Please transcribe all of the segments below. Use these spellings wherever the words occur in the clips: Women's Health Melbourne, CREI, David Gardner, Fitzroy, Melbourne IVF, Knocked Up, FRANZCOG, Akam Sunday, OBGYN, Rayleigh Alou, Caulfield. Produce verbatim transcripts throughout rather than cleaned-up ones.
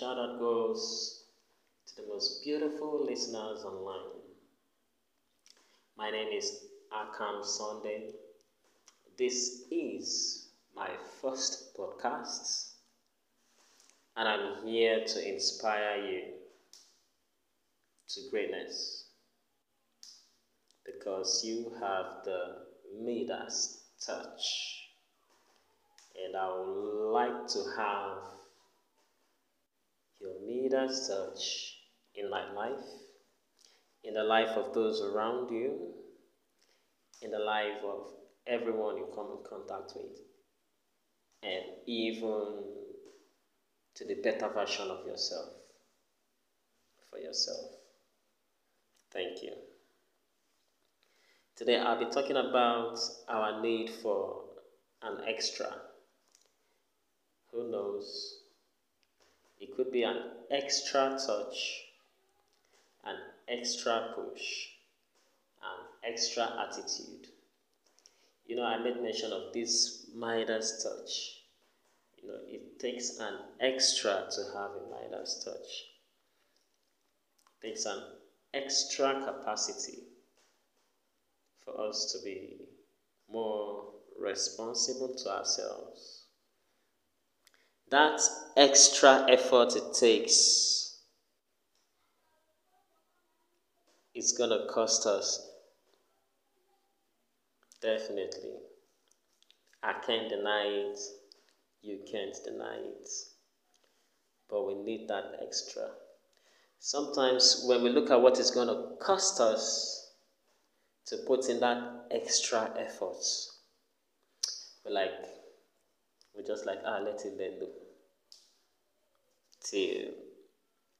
shout out goes to the most beautiful listeners online. My name is Akam Sunday. This is my first podcast, and I'm here to inspire you to greatness, because you have the Midas touch, and I would like to have your Midas touch in my life, in the life of those around you, in the life of everyone you come in contact with, and even to the better version of yourself, for yourself. Thank you. Today I'll be talking about our need for an extra. Who knows? It could be an extra touch, an extra push, an extra attitude. You know, I made mention of this Midas touch. You know, it takes an extra to have a Midas touch. It takes an extra capacity for us to be more responsible to ourselves. That extra effort it takes is going to cost us, definitely. I can't deny it, you can't deny it, but we need that extra. Sometimes when we look at what it's going to cost us to put in that extra effort, we're like, we're just like, ah, let it then do till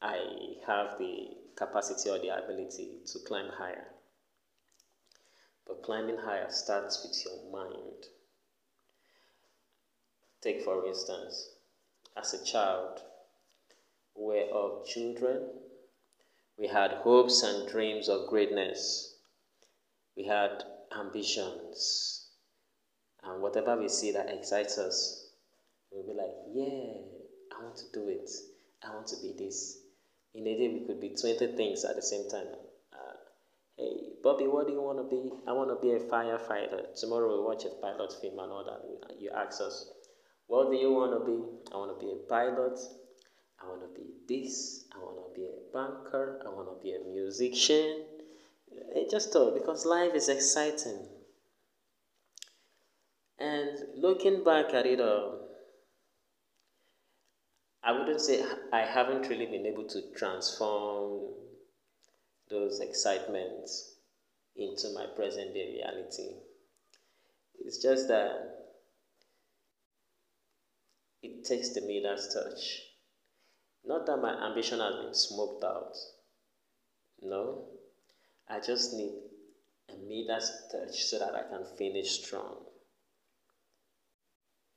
I have the capacity or the ability to climb higher. But climbing higher starts with your mind. Take for instance, as a child, we're all children. We had hopes and dreams of greatness. We had ambitions. And whatever we see that excites us, we'll be like, yeah, I want to do it. I want to be this. In a day, we could be twenty things at the same time. Uh, hey, Bobby, what do you want to be? I want to be a firefighter. Tomorrow we'll watch a pilot film and all that. You ask us, what do you want to be? I want to be a pilot. I want to be this. I want to be a banker. I want to be a musician. It just all, because life is exciting. And looking back at it all, I wouldn't say I haven't really been able to transform those excitements into my present day reality. It's just that it takes the Midas touch. Not that my ambition has been smoked out. No. I just need a Midas touch so that I can finish strong.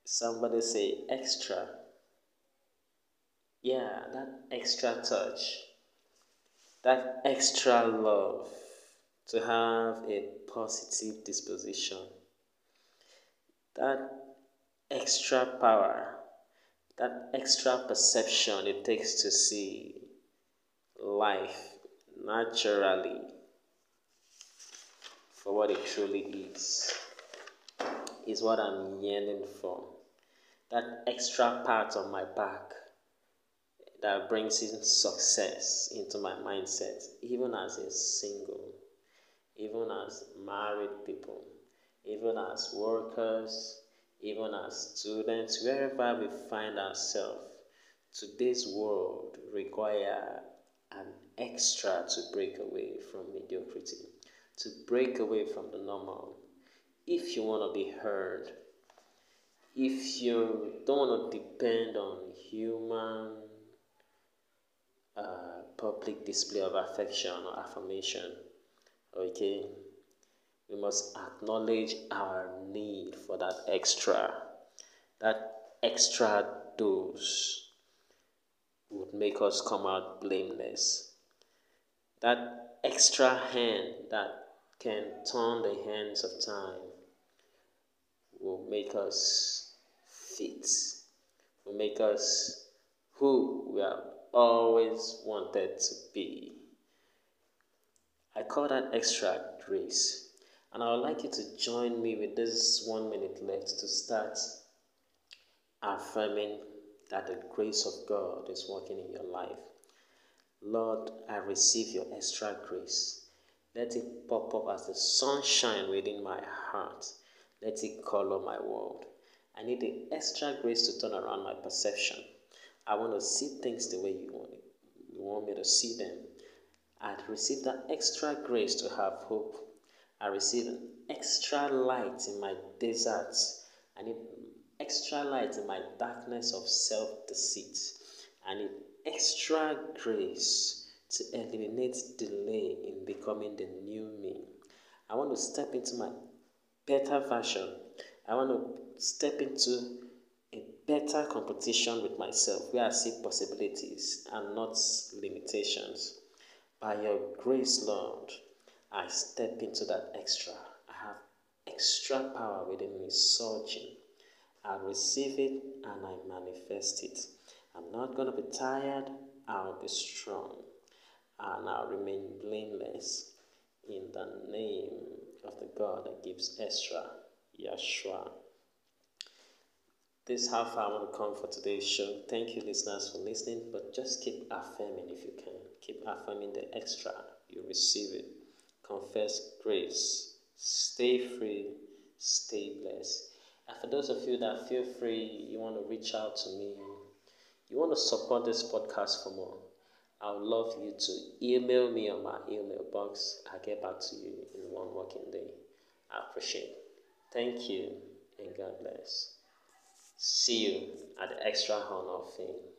Somebody say extra. Yeah, that extra touch. That extra love. To have a positive disposition. That extra power. That extra perception it takes to see life naturally for what it truly is, is what I'm yearning for. That extra part on my back that brings in success into my mindset, even as a single, even as married people, even as workers, even as students, wherever we find ourselves. Today's world requires an extra to break away from mediocrity, to break away from the normal. If you want to be heard, if you don't want to depend on human uh, public display of affection or affirmation, okay? We must acknowledge our need for that extra. That extra dose would make us come out blameless. That extra hand that can turn the hands of time will make us fit, will make us who we are always wanted to be. I call that extra grace. And I would like you to join me with this one minute left to start affirming that the grace of God is working in your life. Lord, I receive your extra grace. Let it pop up as the sunshine within my heart. Let it color my world. I need the extra grace to turn around my perception. I want to see things the way you want it. You want me to see them. I receive that extra grace to have hope. I receive an extra light in my desert. I need extra light in my darkness of self-deceit. I need extra grace to eliminate delay in becoming the new me. I want to step into my better version. I want to step into a better competition with myself where I see possibilities and not limitations. By your grace, Lord, I step into that extra. I have extra power within me surging. I receive it and I manifest it. I'm not going to be tired. I'll be strong. And I'll remain blameless in the name of the God that gives extra, Yeshua. This is how far I want to come for today's show. Thank you, listeners, for listening. But just keep affirming if you can. Keep affirming the extra. You receive it. Confess grace. Stay free. Stay blessed. And for those of you that feel free, you want to reach out to me, you want to support this podcast for more, I would love you to email me on my email box. I'll get back to you in one working day. I appreciate it. Thank you, and God bless. See you at the Extra Hall of Fame.